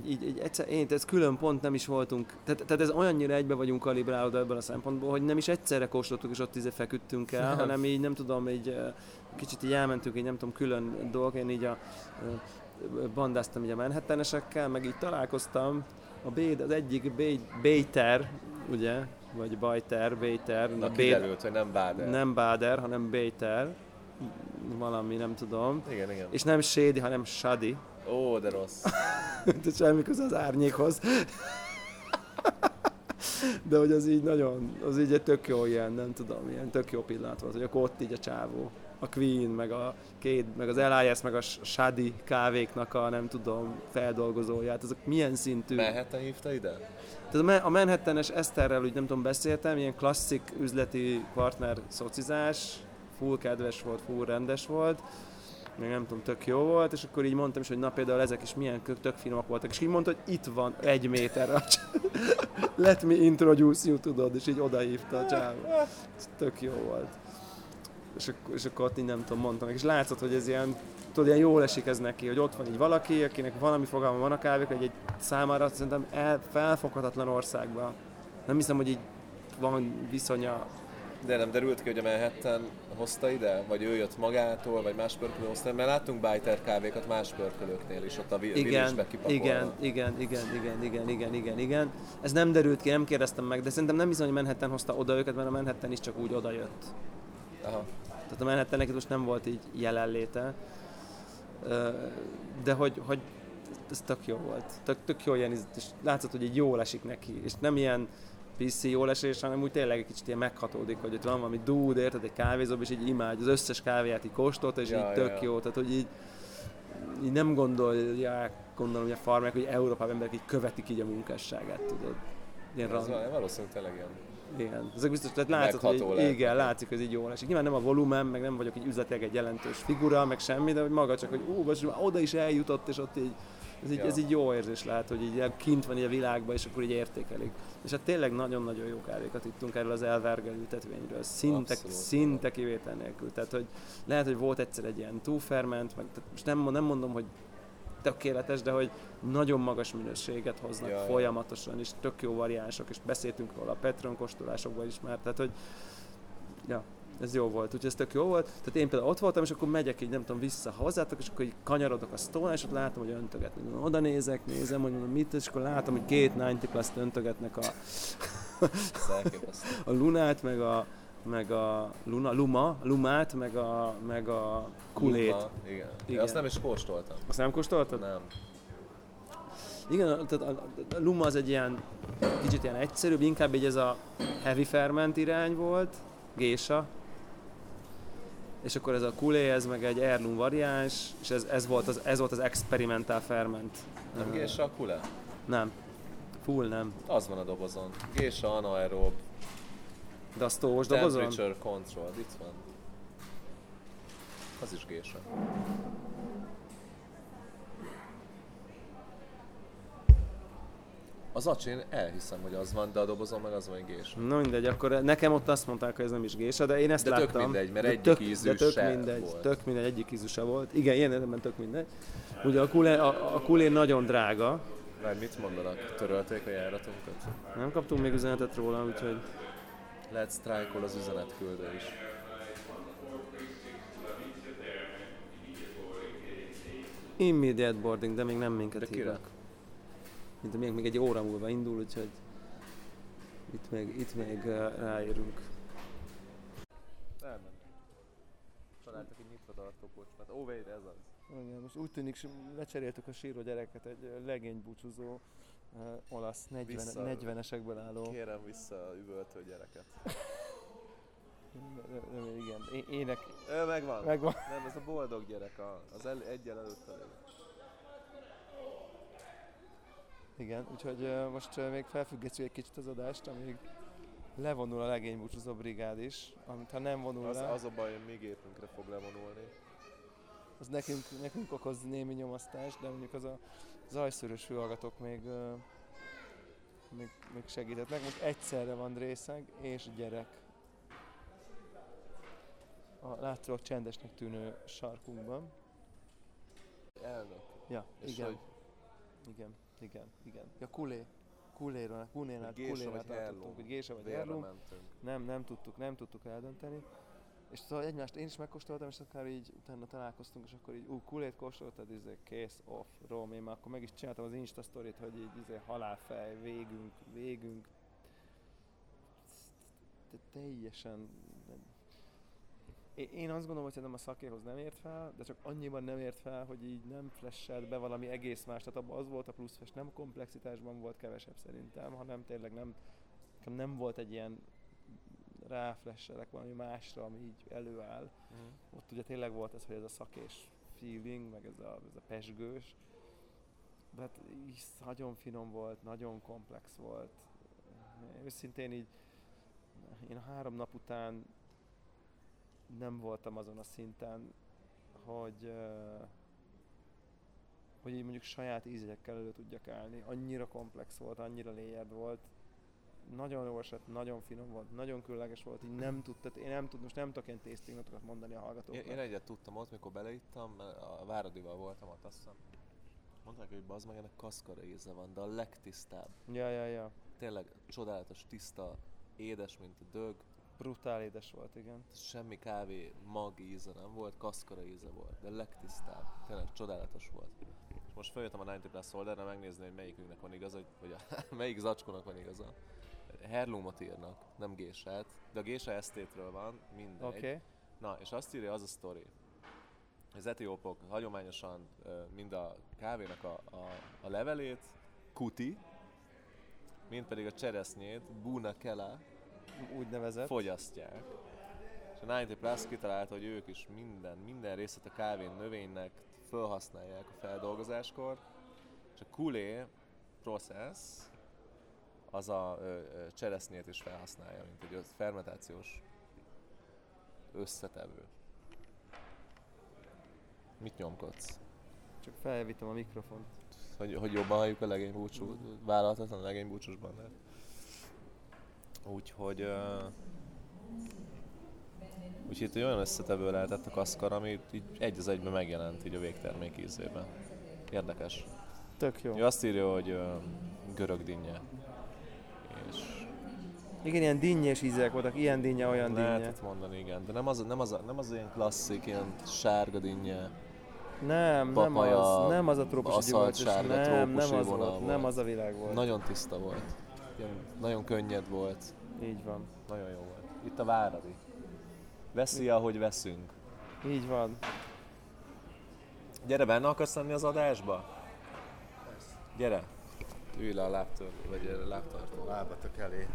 így egyszer, ez külön pont nem is voltunk, tehát ez olyannyira egybe vagyunk kalibrálódva ebből a szempontból, hogy nem is egyszerre kóstoltuk és ott feküdtünk el, hanem így nem tudom, így kicsit így elmentünk, így nem tudom, külön dolgok, én így bandáztam így a Manhattanesekkel, meg így találkoztam az egyik Béter, ugye, vagy Béter. Na kiderült, hogy nem Báder. Nem Báder, hanem Béter. Valami, nem tudom. Igen. És nem Sédi, hanem Shadi. Ó, de rossz. De semmi köze az árnyékhoz. De hogy az így nagyon, az így egy tök jó ilyen, nem tudom, ilyen tök jó pillanat volt, hogy akkor ott így a csávó. A Queen, meg a Kate, meg az Elias, meg a Shadi kávéknak a, nem tudom, feldolgozóját. Ezek milyen szintű? Manhattan hívta ide? Tehát a Manhattanes Eszterrel úgy nem tudom, beszéltem, ilyen klasszik üzleti partner szocizás. Full kedves volt, full rendes volt, még nem tudom, tök jó volt, és akkor így mondtam is, hogy na például ezek is milyen tök finomak voltak, és így mondta, hogy itt van 1 méterre, let me introduce you, tudod, és így odahívta a csávot. Tök jó volt. És akkor ott így nem tudom, mondtam, és látszott, hogy ez ilyen, tudod, ilyen jól esik ez neki, hogy ott van így valaki, akinek valami fogalma van a kávék, hogy egy számára szerintem felfoghatatlan országban. Nem hiszem, hogy így van viszonya. De nem derült ki, hogy a Manhattan hozta ide? Vagy ő jött magától, vagy más pörkölő hozta? Mert láttunk Biter kávékat más pörkölőknél is, ott a villésbe kipakolva. Igen. Ez nem derült ki, nem kérdeztem meg, de szerintem nem hiszem, hogy Manhattan hozta oda őket, mert a Manhattan is csak úgy odajött. Aha. Tehát a Manhattan neked most nem volt így jelenléte. De hogy ez tök jó volt. Tök jó ilyen, és látszott, hogy így jól esik neki, és nem ilyen piszi jól esés, hanem úgy tényleg egy kicsit ilyen meghatódik, hogy ott van valami dúd, érted, egy kávézóbb, és így imádja, az összes kávéját így kóstolta, és így tök jó, tehát hogy így nem gondolják, gondolom, hogy a farmerek, hogy Európában emberek így követik így a munkásságát, tudod. Valószínűleg tényleg ilyen. Igen, ezek biztos, tehát látszik, hogy igen, látszik, hogy ez így jól esik. Nyilván nem a volumen, meg nem vagyok így üzletileg egy jelentős figura, meg semmi, de hogy maga csak, hogy oda is eljutott, és ott így ez így jó érzés lehet, hogy így kint van így a világban, és akkor így értékelik. És hát tényleg nagyon-nagyon jó kávékat ittunk erről az elvergel ültetvényről, szinte kivétel nélkül. Tehát, hogy lehet, hogy volt egyszer egy ilyen túlferment, meg most nem mondom, hogy tökéletes, de hogy nagyon magas minőséget hoznak folyamatosan, és tök jó variánsok, és beszéltünk róla a Petron kóstolásokban is már, tehát hogy ez jó volt, úgyhogy ez tök jó volt. Tehát én például ott voltam, és akkor megyek így, nem tudom, vissza hozzátok, és akkor így kanyarodok a sztón, és ott látom, hogy öntögetnek. Oda nézem, hogy mondom, mit, és akkor látom, hogy két 90 plus-t öntögetnek a Lunát, meg a Lumát, meg a Kulét. Luma, igen. Azt nem is kóstoltam. Azt nem kóstoltad? Nem. Igen, tehát a Luma az egy ilyen, kicsit ilyen egyszerűbb, inkább így ez a heavy ferment irány volt, Geisha. És akkor ez a Kulé, ez meg egy heirloom variáns, és ez volt az experimentál ferment. Nem Geisha a Kulé? Nem. Full nem. Az van a dobozon. Geisha anaerob. De azt tóos dobozom? Temperature control, itt van. Az is Geisha. Az acsin elhiszem, hogy az van, de a dobozom meg az van, hogy Geisha. Na mindegy, akkor nekem ott azt mondták, hogy ez nem is Geisha, de én ezt láttam. De tök mindegy, mert egyik ízű se volt. Tök mindegy, egyik ízű se volt. Igen, ilyen értelemben tök mindegy. Ugye a Kulé nagyon drága. Már mit mondanak? Törölték a járatunkat? Nem kaptunk még üzenetet róla, úgyhogy... Lehet sztrájkol az üzenetküldő is. Immediate boarding, de még nem minket hívnak. De miénk még egy óra múlva indul, úgyhogy itt még ráérünk. Elment. Találtak egy nyitva tartó kocsmát. Oh, wait, ez az. Igen, most úgy tűnik, lecseréltük a síró gyereket egy legénybúcsúzó olasz 40-esekből álló. Kérem vissza a üvöltő gyereket. Igen, ének. Ő megvan. Nem, ez a boldog gyerek, az egyen előtt elő. Igen, úgyhogy most még felfüggesztjük egy kicsit az adást, amíg levonul a legénybúcsúzó brigád is, amit ha nem vonul le... Az a baj, hogy mi gépünkre fog levonulni. Az nekünk okoz némi nyomasztást, de mondjuk az a zajszörös fülhallgatók még segítetnek. Most egyszerre van részeg és gyerek. Láthatólag csendesnek tűnő sarkunkban. Elnök. Ja, és igen. Hogy... Igen. Ja, Kulénál tartottunk, hogy Geisha vagy Heirloom. Nem tudtuk eldönteni. És szóval egymást én is megkóstoltam, és akár így utána találkoztunk, és akkor így Kulét kóstoltad, kész, off, rom. Én már akkor meg is csináltam az Insta sztorit, hogy így halálfej, végünk. Teljesen... Én azt gondolom, hogy nem a szakéhoz nem ért fel, de csak annyiban nem ért fel, hogy így nem flesselt be valami egész más. Tehát abban az volt a pluszfes, nem komplexitásban volt kevesebb szerintem, hanem tényleg nem volt egy ilyen ráflesselek valami másra, ami így előáll. Uh-huh. Ott ugye tényleg volt ez, hogy ez a szakés feeling, meg ez a pesgős. De hát nagyon finom volt, nagyon komplex volt. Őszintén így én 3 nap után nem voltam azon a szinten, hogy így mondjuk saját ízekkel elő tudjak állni. Annyira komplex volt, annyira layered volt. Nagyon jó esett, nagyon finom volt, nagyon különleges volt, így nem tudtam, most nem tudok ilyen tasting notokat mondani a hallgatóknak. Én egyet tudtam ott, mikor beleittam, mert a Váradival voltam ott, azt hiszem. Mondták, hogy bazd meg, ennek kaszkara íze van, de a legtisztább. Ja. Tényleg csodálatos, tiszta, édes, mint a dög. Brutál édes volt, igen. Semmi kávé mag íze nem volt, kaszkara íze volt, de legtisztább. Tényleg csodálatos volt. És most feljöttem a 90 Plus oldalra megnézni, hogy melyikünknek van igaza, vagy melyik zacskónak van igaza. Heirloomot írnak, nem Geisha-t, de a Geisha esztétről van, mindegy. Okay. Na, és azt írja az a sztori, az etiópok hagyományosan mind a kávénak a levelét, kuti, mind pedig a cseresznyét, bunakela, úgynevezett, fogyasztják. És a 90 Plus kitalálta, hogy ők is minden részét a kávén növénynek felhasználják a feldolgozáskor. És a Kulé process az a cseresznyét is felhasználja, mint egy fermentációs összetevő. Mit nyomkodsz? Csak feljavítom a mikrofont. Hogy jobban halljuk a legénybúcsú, vállalatlan a legénybúcsúsban. De. Úgyhogy itt olyan összetevő lehetett a kaszkar, ami így egy az egyben megjelent így a végtermék ízében. Érdekes. Tök jó. Ő azt írja, hogy görög dinnye. És... igen, ilyen dinnyes ízek voltak, ilyen dinnye, olyan dinnye. Lehetett mondani, igen. De nem az ilyen klasszik, ilyen sárga dinnye. Nem, papaja, nem az a trópusi gyümölcsös, nem az a világ volt. Nagyon tiszta volt. Ilyen, nagyon könnyed volt. Így van. Nagyon jó volt. Itt a váradi. Veszi, ahogy veszünk. Így van. Gyere, benne akarsz lenni az adásba? Gyere. Ülj le a lábtartó. Lábatok elé.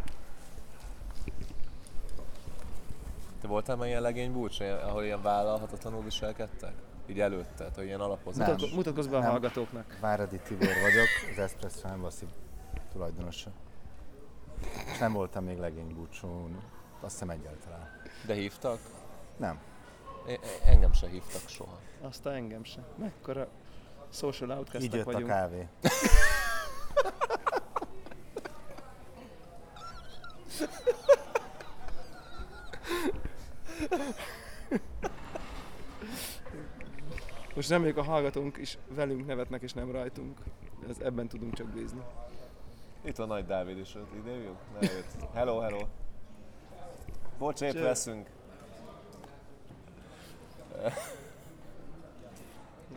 Te voltál már ilyen legény búcs, ahol ilyen vállalhatatlanul viselkedtek? Így előtted, hogy ilyen alapozás? Mutatkozz be a hallgatóknak. Váradi Tibor vagyok, az Espresso Embassy tulajdonosa. És nem voltam még legény búcsún, azt hiszem egyáltalán. De hívtak? Nem. Engem se hívtak soha. Aztán engem se. Mekkora social outcast-tak vagyunk. Így jött a kávé. Most reméljük a hallgatónk is velünk nevetnek, és nem rajtunk. Ez ebben tudunk csak bízni. Itt van Nagy Dávid is, ide jöjjön? Ne jött. Hello. Bocs, épp veszünk.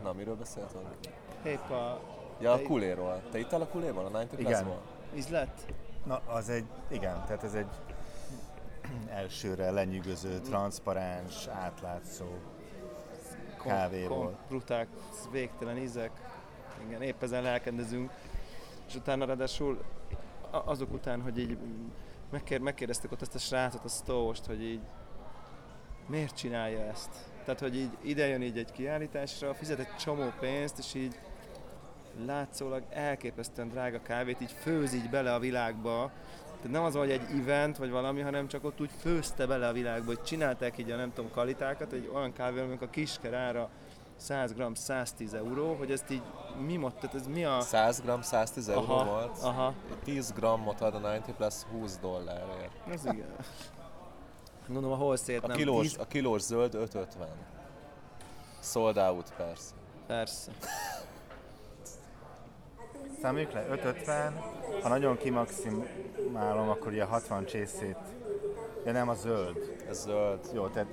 Na, miről beszéltünk? Épp a... ja, a Kuléról. Te ittál a Kuléban, a Ninety Plus-ból? Üzlet? Na, az egy... igen, tehát ez egy elsőre lenyűgöző, transzparens, átlátszó kávé volt. Bruták, végtelen ízek. Igen, épp ezen lelkendezünk. És utána ráadásul azok után, hogy így megkérdeztük ott ezt a srácot, a sztóst, hogy így miért csinálja ezt? Tehát, hogy így ide jön így egy kiállításra, fizet egy csomó pénzt, és így látszólag elképesztően drága kávét, így főz így bele a világba. Tehát nem az, hogy egy event vagy valami, hanem csak ott úgy főzte bele a világba, hogy csinálták így a nem tudom kalitákat, egy olyan kávé, amik a kisker ára 100 g 110 euró, hogy ezt így mi volt? Tehát ez mi a... 100 g 110 euró volt? Aha. 10 g-ot ad a 90 Plus $20. Ez igen. Gondolom a holszét nem. A kilós zöld 5,50. Sold out, persze. Persze. Számoljuk le, 5,50, ha nagyon kimaximálom, akkor ugye 60 csészét, ja nem, a zöld. Ez zöld. Jó, tehát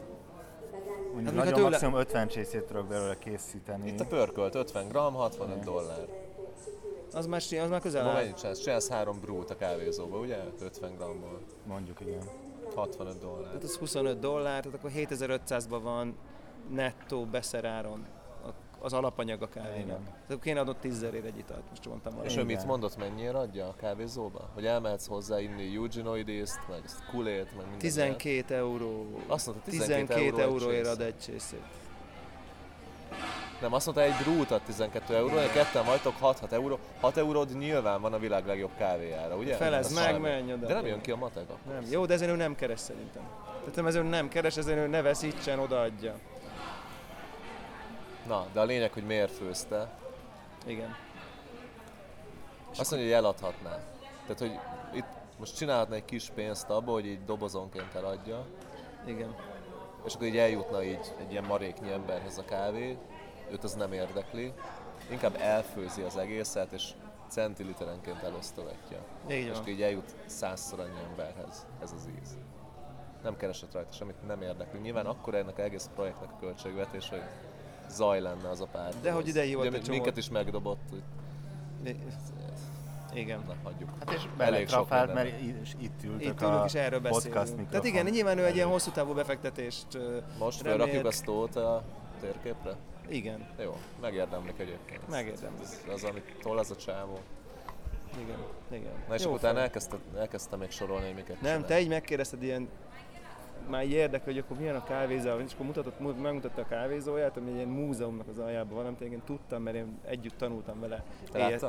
hát nagyon tőle... maximum 50 csészét tudok belőle készíteni. Itt a pörkölt, 50 g, $65. Az már közel áll. Ma mennyit csinálsz 3 brút a kávézóba, ugye? 50 g-ból. Mondjuk, igen. $65. Tehát az $25, tehát akkor 7500-ban van nettó beszeráron az alapanyag a kávénak. Tehát kéne adnod 10,000-ért egy italt, most mondtam valami. És ő mit mondott, mennyire adja a kávézóba? Hogy elmehetsz hozzá inni Eugenioidest, meg Kulét, meg mindent. 12 euró. Azt mondta, 12 euróért ad egy csészét. Nem, azt mondta, egy brút ad 12 euróért, ketten vagytok, 6 euró. 6 euród nyilván van a világ legjobb kávéjára, ugye? Felezd meg, menj oda. De nem jön ki a matek akkor. Nem. Jó, de ezen ő nem keres szerintem. Tehát ezen ő nem keres, ezen ő ne veszítsen, odaadja. Na, de a lényeg, hogy miért főzte. Igen. Azt mondja, hogy eladhatná. Tehát, hogy itt most csinálhatna egy kis pénzt abba, hogy így dobozonként eladja. Igen. És akkor így eljutna így egy ilyen maréknyi emberhez a kávé. Őt az nem érdekli. Inkább elfőzi az egészet, és centiliterenként elosztogatja. Így van. És akkor így eljut 100-szor annyi emberhez ez az íz. Nem keresett rajta semmit, nem érdekli. Nyilván akkor ennek egész projektnek a költségvetés, hogy zaj lenne az a pár. De hogy idei volt egy csomó. Minket is megdobott. Igen. Na, hagyjuk. Hát és beletrafált, mert itt ültök a és erről podcast mikrofon. Tehát igen, nyilván ő egy ilyen hosszú távú befektetést. Most felrakjuk a sztót a térképre? Igen. Jó, megérdemlik egyébként. Megérdemlik. Az, amit hol az a csávó. Igen, igen. Na és utána elkezdtem még sorolni, hogy miket csinál. Nem, te így megkérdezted ilyen, már így érdekel, hogy akkor milyen a kávézó, és akkor megmutatta a kávézóját, ami egy ilyen múzeumnak az aljában van, amit én tudtam, mert én együtt tanultam vele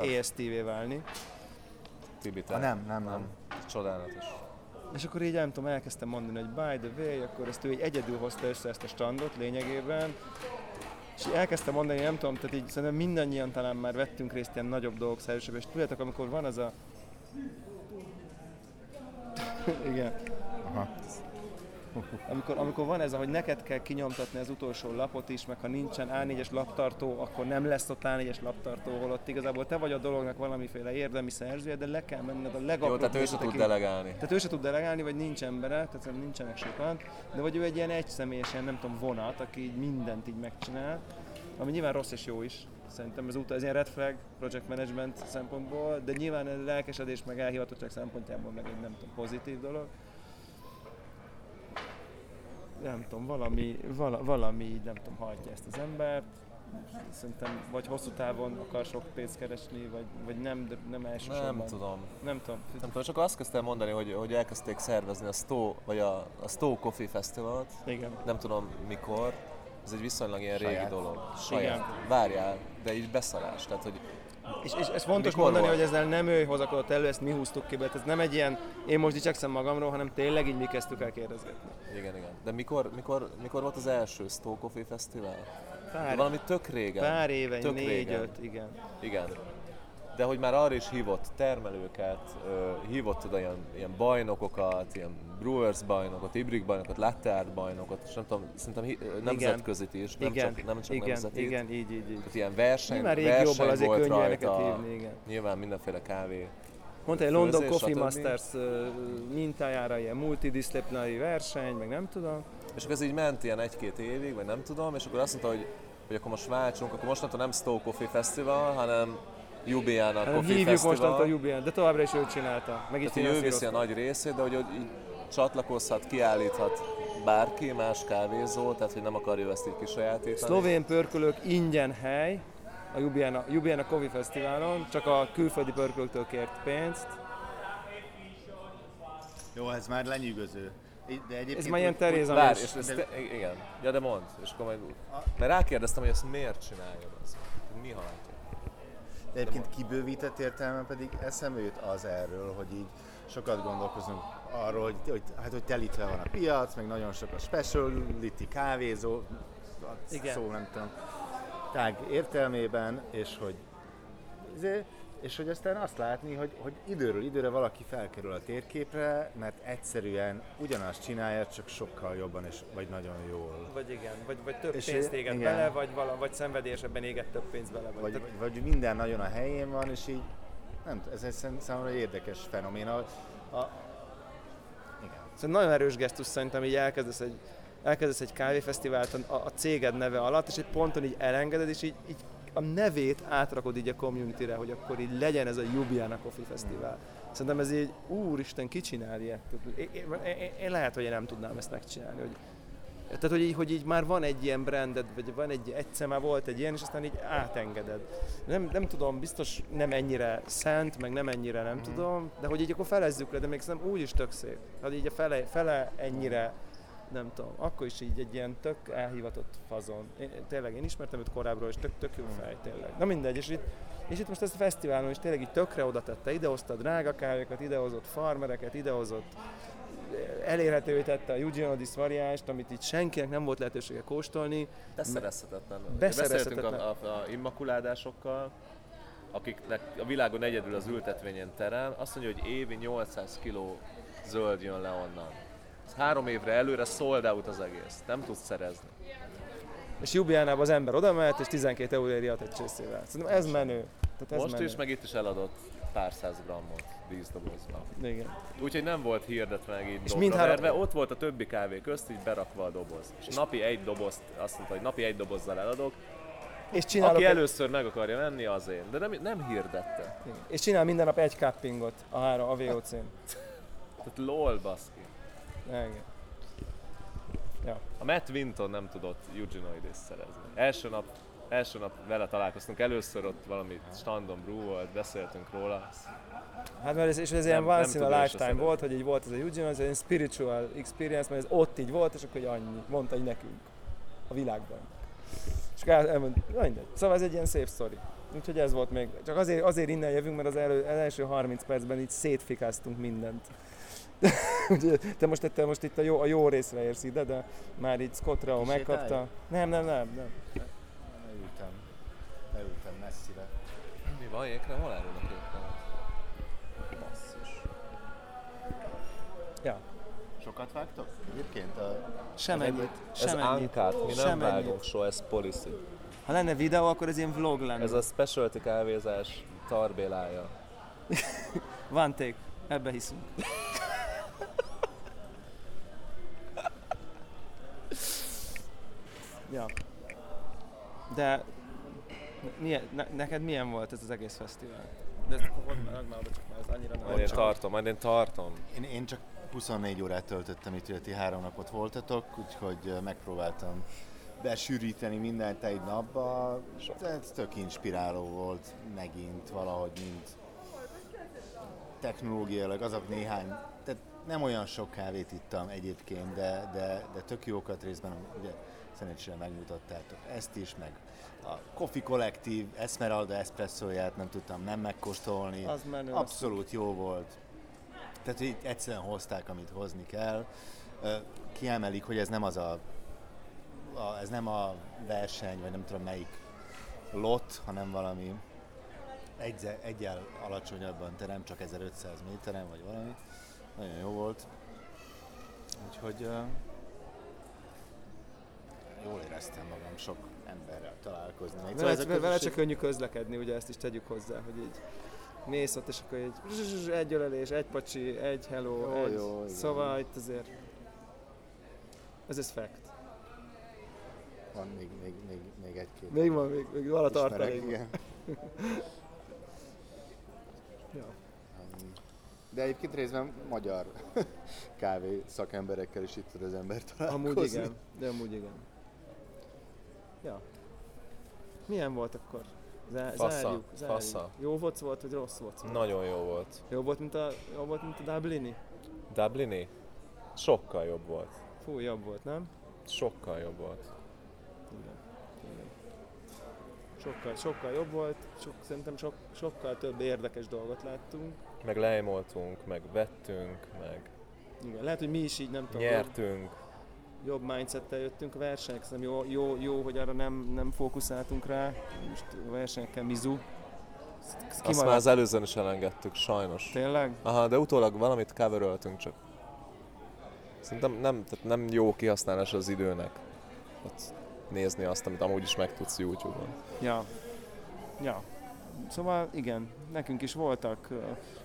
ESTV válni. Tibi, te? Nem. Csodálatos. És akkor így nem tudom, elkezdtem mondani, hogy by the way, akkor ezt ő így egyedül hozta össze ezt a standot lényegében. És elkezdtem mondani, nem tudom, tehát így szerintem mindannyian talán már vettünk részt ilyen nagyobb dolgok szerűsebb, és tudjátok, amikor van az a... Igen. Aha. Amikor van ez, hogy neked kell kinyomtatni az utolsó lapot is, meg ha nincsen A4-es laptartó, akkor nem lesz ott A4-es laptartó, holott igazából te vagy a dolognak valamiféle érdemi szerzője, de le kell menned a legapróbb... Jó, tehát ő se tud delegálni. Tehát ő se tud delegálni, vagy nincs embere, tehát nincsenek sokan, de vagy ő egy ilyen egyszemélyes, ilyen nem tudom, vonat, aki így mindent így megcsinál, ami nyilván rossz és jó is. Szerintem ez ilyen red flag project management szempontból, de nyilván a lelkesedés meg elhivatottság szempontjából meg egy nem tudom, pozitív dolog. Nem tudom, valami nem tudom, hajtja ezt az embert. Szerintem vagy hosszú távon akar sok pénzt keresni, vagy nem, de nem elsősorban. Nem tudom, csak azt kezdtem mondani, hogy elkezdték szervezni a Stowe Coffee Festivalat. Igen. Nem tudom mikor. Ez egy viszonylag ilyen régi dolog. Saját. Várjál, de így beszarás. Tehát, hogy és ez fontos mondani, hogy ezzel nem ő hozakodott elő, ezt mi húztuk ki, ez nem egy ilyen, én most dicsekszem magamról, hanem tényleg így mi kezdtük el kérdezgetni. Igen. De mikor volt az első Stowe Coffee Festival? Valami tök régen. Pár éve, 4-5, igen. Igen. De hogy már arra is hívott termelőket, hívott oda ilyen bajnokokat, ilyen brewers bajnokot, ibrik bajnokot, latte art bajnokot, és nem tudom, szerintem nemzetközit is, nem csak nemzetit. Igen, így. Tehát ilyen verseny volt rajta, hívni, nyilván mindenféle kávé. Mondta, hogy London Coffee Masters mintájára ilyen multidisciplinary verseny, meg nem tudom. És akkor ez így ment ilyen 1-2 évig, vagy nem tudom, és akkor azt mondta, hogy akkor most váltsunk, akkor mostantól nem Stowe Coffee Festival, hanem Ljubljana Coffee Festival. Hívjuk mostantól Ljubljana, de továbbra is ő csinálta. Meg is ő viszi a nagy részét, de hogy csatlakozhat, kiállíthat bárki, más kávézó, tehát hogy nem akarja ezt így kisajátítani. Szlovén pörkölők ingyen hely a Ljubljana Coffee Fesztiválon, csak a külföldi pörkölőktől kért pénzt. Jó, ez már lenyűgöző. De ez már ilyen Teréza igen, ja, de mondd, és akkor majd úgy. Mert rákérdeztem, hogy ezt miért csinálja az. Mi haláltja? De egyébként kibővített értelme pedig eszembe jut az erről, hogy így sokat gondolkozunk arról, hogy telítve van a piac, meg nagyon sok a speciality kávézó, szó nem tudom, tág értelmében, és hogy aztán azt látni, hogy időről időre valaki felkerül a térképre, mert egyszerűen ugyanazt csinálja, csak sokkal jobban, és vagy nagyon jól. Vagy több pénzt éget bele, vagy szenvedésebben éget több pénzt bele. Vagy minden nagyon a helyén van, és így nem tudom, ez számomra egy érdekes fenoména. Szóval nagyon erős gesztus szerintem, így elkezdesz egy kávéfesztivált a céged neve alatt, és egy ponton így elengeded, és így a nevét átrakod így a communityre, hogy akkor így legyen ez a Ljubljana Coffee Festival. Szerintem ez így, úristen, ki csinál ilyet? Én lehet, hogy én nem tudnám ezt megcsinálni. Tehát, hogy így már van egy ilyen branded, vagy van egyszer már volt egy ilyen, és aztán így átengeded. Nem tudom, biztos nem ennyire szent, meg nem ennyire nem tudom, de hogy így akkor felezzük le, de még szerintem úgy is tök szép. Hát így a fele ennyire nem tudom, akkor is így egy ilyen tök elhivatott fazon. Tényleg én ismertem őt korábbról, és tök jó fej, tényleg. Na mindegy, és itt most ezt a fesztiválon is tényleg így tökre oda tette, idehozta drága kávékat, idehozott farmereket, idehozott elérhetővé tette a Eugenioides variást, amit itt senkinek nem volt lehetősége kóstolni. Beszerezhetetlen. Beszéltünk a immakuládásokkal, akiknek a világon egyedül az ültetvényen terem, azt mondja, hogy évi 800 kg zöld jön le onnan. 3 évre előre sold out az egész, nem tudsz szerezni. És Ljubljánában az ember oda mehet, és 12 euróért jött egy csészével. Szerintem ez menő. Most menő. Is, meg itt is eladott pár száz grammot 10 dobozban. Igen. Úgyhogy nem volt hirdetve meg így dobra, ott volt a többi kávé közt, így berakva a doboz. És napi egy dobozt, azt mondta, hogy napi egy dobozzal eladok. És aki először meg akarja menni, az én. De nem hirdette. Igen. És csinál minden nap egy cuppingot a VOC-n. Tehát lol, baszki. Igen. Ja. A Matt Winton nem tudott Eugenioides-t szerezni. Első nap első nap vele találkoztunk először, ott valami standon brew volt, beszéltünk róla. Hát mert ez ilyen once in a lifetime volt, hogy így volt ez a Eugenioides, ez egy spiritual experience, mert ez ott így volt, és akkor annyi, mondta így nekünk, a világban. És akkor elmondta, mindegy. Szóval ez egy ilyen szép sztori. Úgyhogy ez volt még, csak azért innen jövünk, mert az első 30 percben így szétfikáztunk mindent. Te most itt a jó részre érsz ide, de már itt Scott Rao megkapta. Nem. Leültem messzire. Mi van, ékre? Hol elülnek ékre? Basszus. Ja. Sokat vágtok? Egyébként Sem ennyit. Vágunk soha, ez policy. Ha lenne videó, akkor ez ilyen vlog lenne. Ez a specialty kávézás tarbélája. One take. Ebbe hiszünk. Ja. De neked milyen volt ez az egész fesztivál? De ezt akkor ragd már oda, csak már ez annyira nem. Én tartom. Én csak 24 órát töltöttem itt, ugye ti 3 napot voltatok, úgyhogy megpróbáltam besűríteni mindent egy napba. Ez tök inspiráló volt megint valahogy, mint technológiailag azok néhány, tehát nem olyan sok kávét ittam egyébként, de tök jókat részben, ugye szerencsére megmutattátok ezt is, meg a Coffee Collective Esmeralda eszpresszóját nem tudtam nem megkóstolni, abszolút jó volt. Tehát így egyszerűen hozták, amit hozni kell. Kiemelik, hogy ez nem az ez nem a verseny, vagy nem tudom melyik lot, hanem valami egyel alacsonyabban terem, csak 1500 méteren, vagy valami. Nagyon jó volt. Úgyhogy jól éreztem magam, sok emberrel találkozni. Vele csak könnyű közlekedni, ugye ezt is tegyük hozzá, hogy így mész ott, és akkor így egy ölelés, egy pacsi, egy hello, jó, szóval itt azért ez fact. Van még egy-két. Még van, még vala tartalék. Igen. Ja. De egyébként részben magyar kávé szakemberekkel is itt tud az ember találkozni. Amúgy igen. Ja. Milyen volt akkor? Fasza. Jó voc volt, vagy rossz voc volt? Nagyon jó volt. Jó volt, mint a dublini? Dublini? Sokkal jobb volt. Fú, jobb volt, nem? Sokkal jobb volt. Igen. Sokkal jobb volt, szerintem sokkal több érdekes dolgot láttunk. Meg leimoltunk, meg vettünk, meg... Igen, lehet, hogy mi is így nem tudom. Nyertünk. Jobb mindsettel jöttünk a versenyek, szerintem jó, hogy arra nem fókuszáltunk rá. Most a versenyekkel mizu. Azt már az előzőn is elengedtük, sajnos. Tényleg? Aha, de utólag valamit coveröltünk csak. Szerintem nem jó kihasználás az időnek. Hát, nézni azt, amit amúgy is megtudsz YouTube-on. Ja. Szóval igen, nekünk is voltak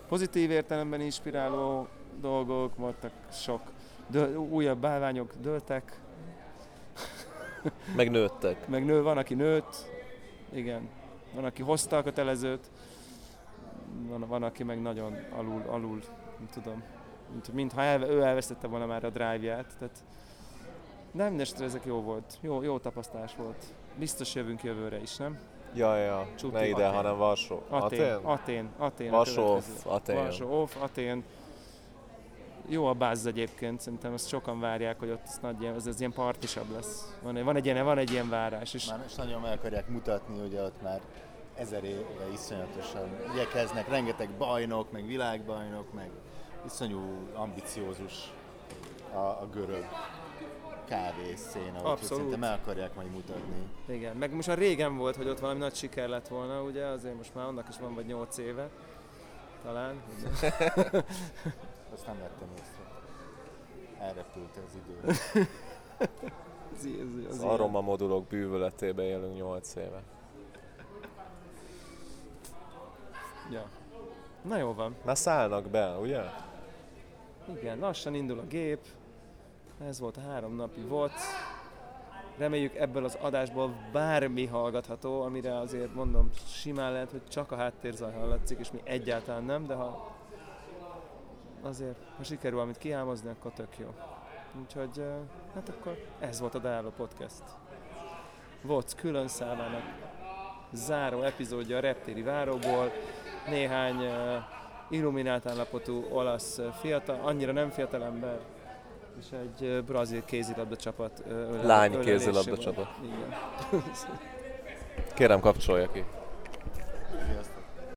pozitív értelemben inspiráló dolgok, voltak sok újabb bálványok dőltek. Megnőttek. Van, aki nőtt, igen. Van, aki hozta a kötelezőt, van, aki meg nagyon alul, nem tudom. Mintha ő elvesztette volna már a drive-ját, tehát nem, mindesetre ezek jó volt. Jó tapasztalás volt. Biztos jövünk jövőre is, nem? Ja. Csuti, ne ide, hanem Varsó. Atén. Varsó, Atén. Jó a bázz egyébként, szerintem azt sokan várják, hogy ott ez ilyen partisabb lesz. Van egy ilyen várás is. Már most nagyon meg akarják mutatni, ugye ott már 1000 éve iszonyatosan igyekeznek, rengeteg bajnok, meg világbajnok, meg iszonyú ambiciózus a görög kávészéna, úgyhogy szerintem el akarják majd mutatni. Igen, meg most már régen volt, hogy ott valami nagy siker lett volna, ugye, azért most már annak is van vagy 8 éve, talán. Azt nem vettem észre. Elrepült az idő. az aroma modulok bűvöletében élünk 8 éve. Ja. Na jó van. Már szállnak be, ugye? Igen, lassan indul a gép. Ez volt a 3 napi volt. Reméljük ebből az adásból bármi hallgatható, amire azért mondom, simán lehet, hogy csak a háttérzaj hallatszik, és mi egyáltalán nem, de ha sikerül amit kiálmozni, akkor tök jó. Úgyhogy, hát akkor ez volt a Daráló Podcast. Voc külön számának záró epizódja a reptéri váróból. Néhány illuminált állapotú olasz fiatal, annyira nem fiatal ember, és egy brazil kézilabda csapat. Lány kézilabda csapat. Igen. Kérem, kapcsolja ki.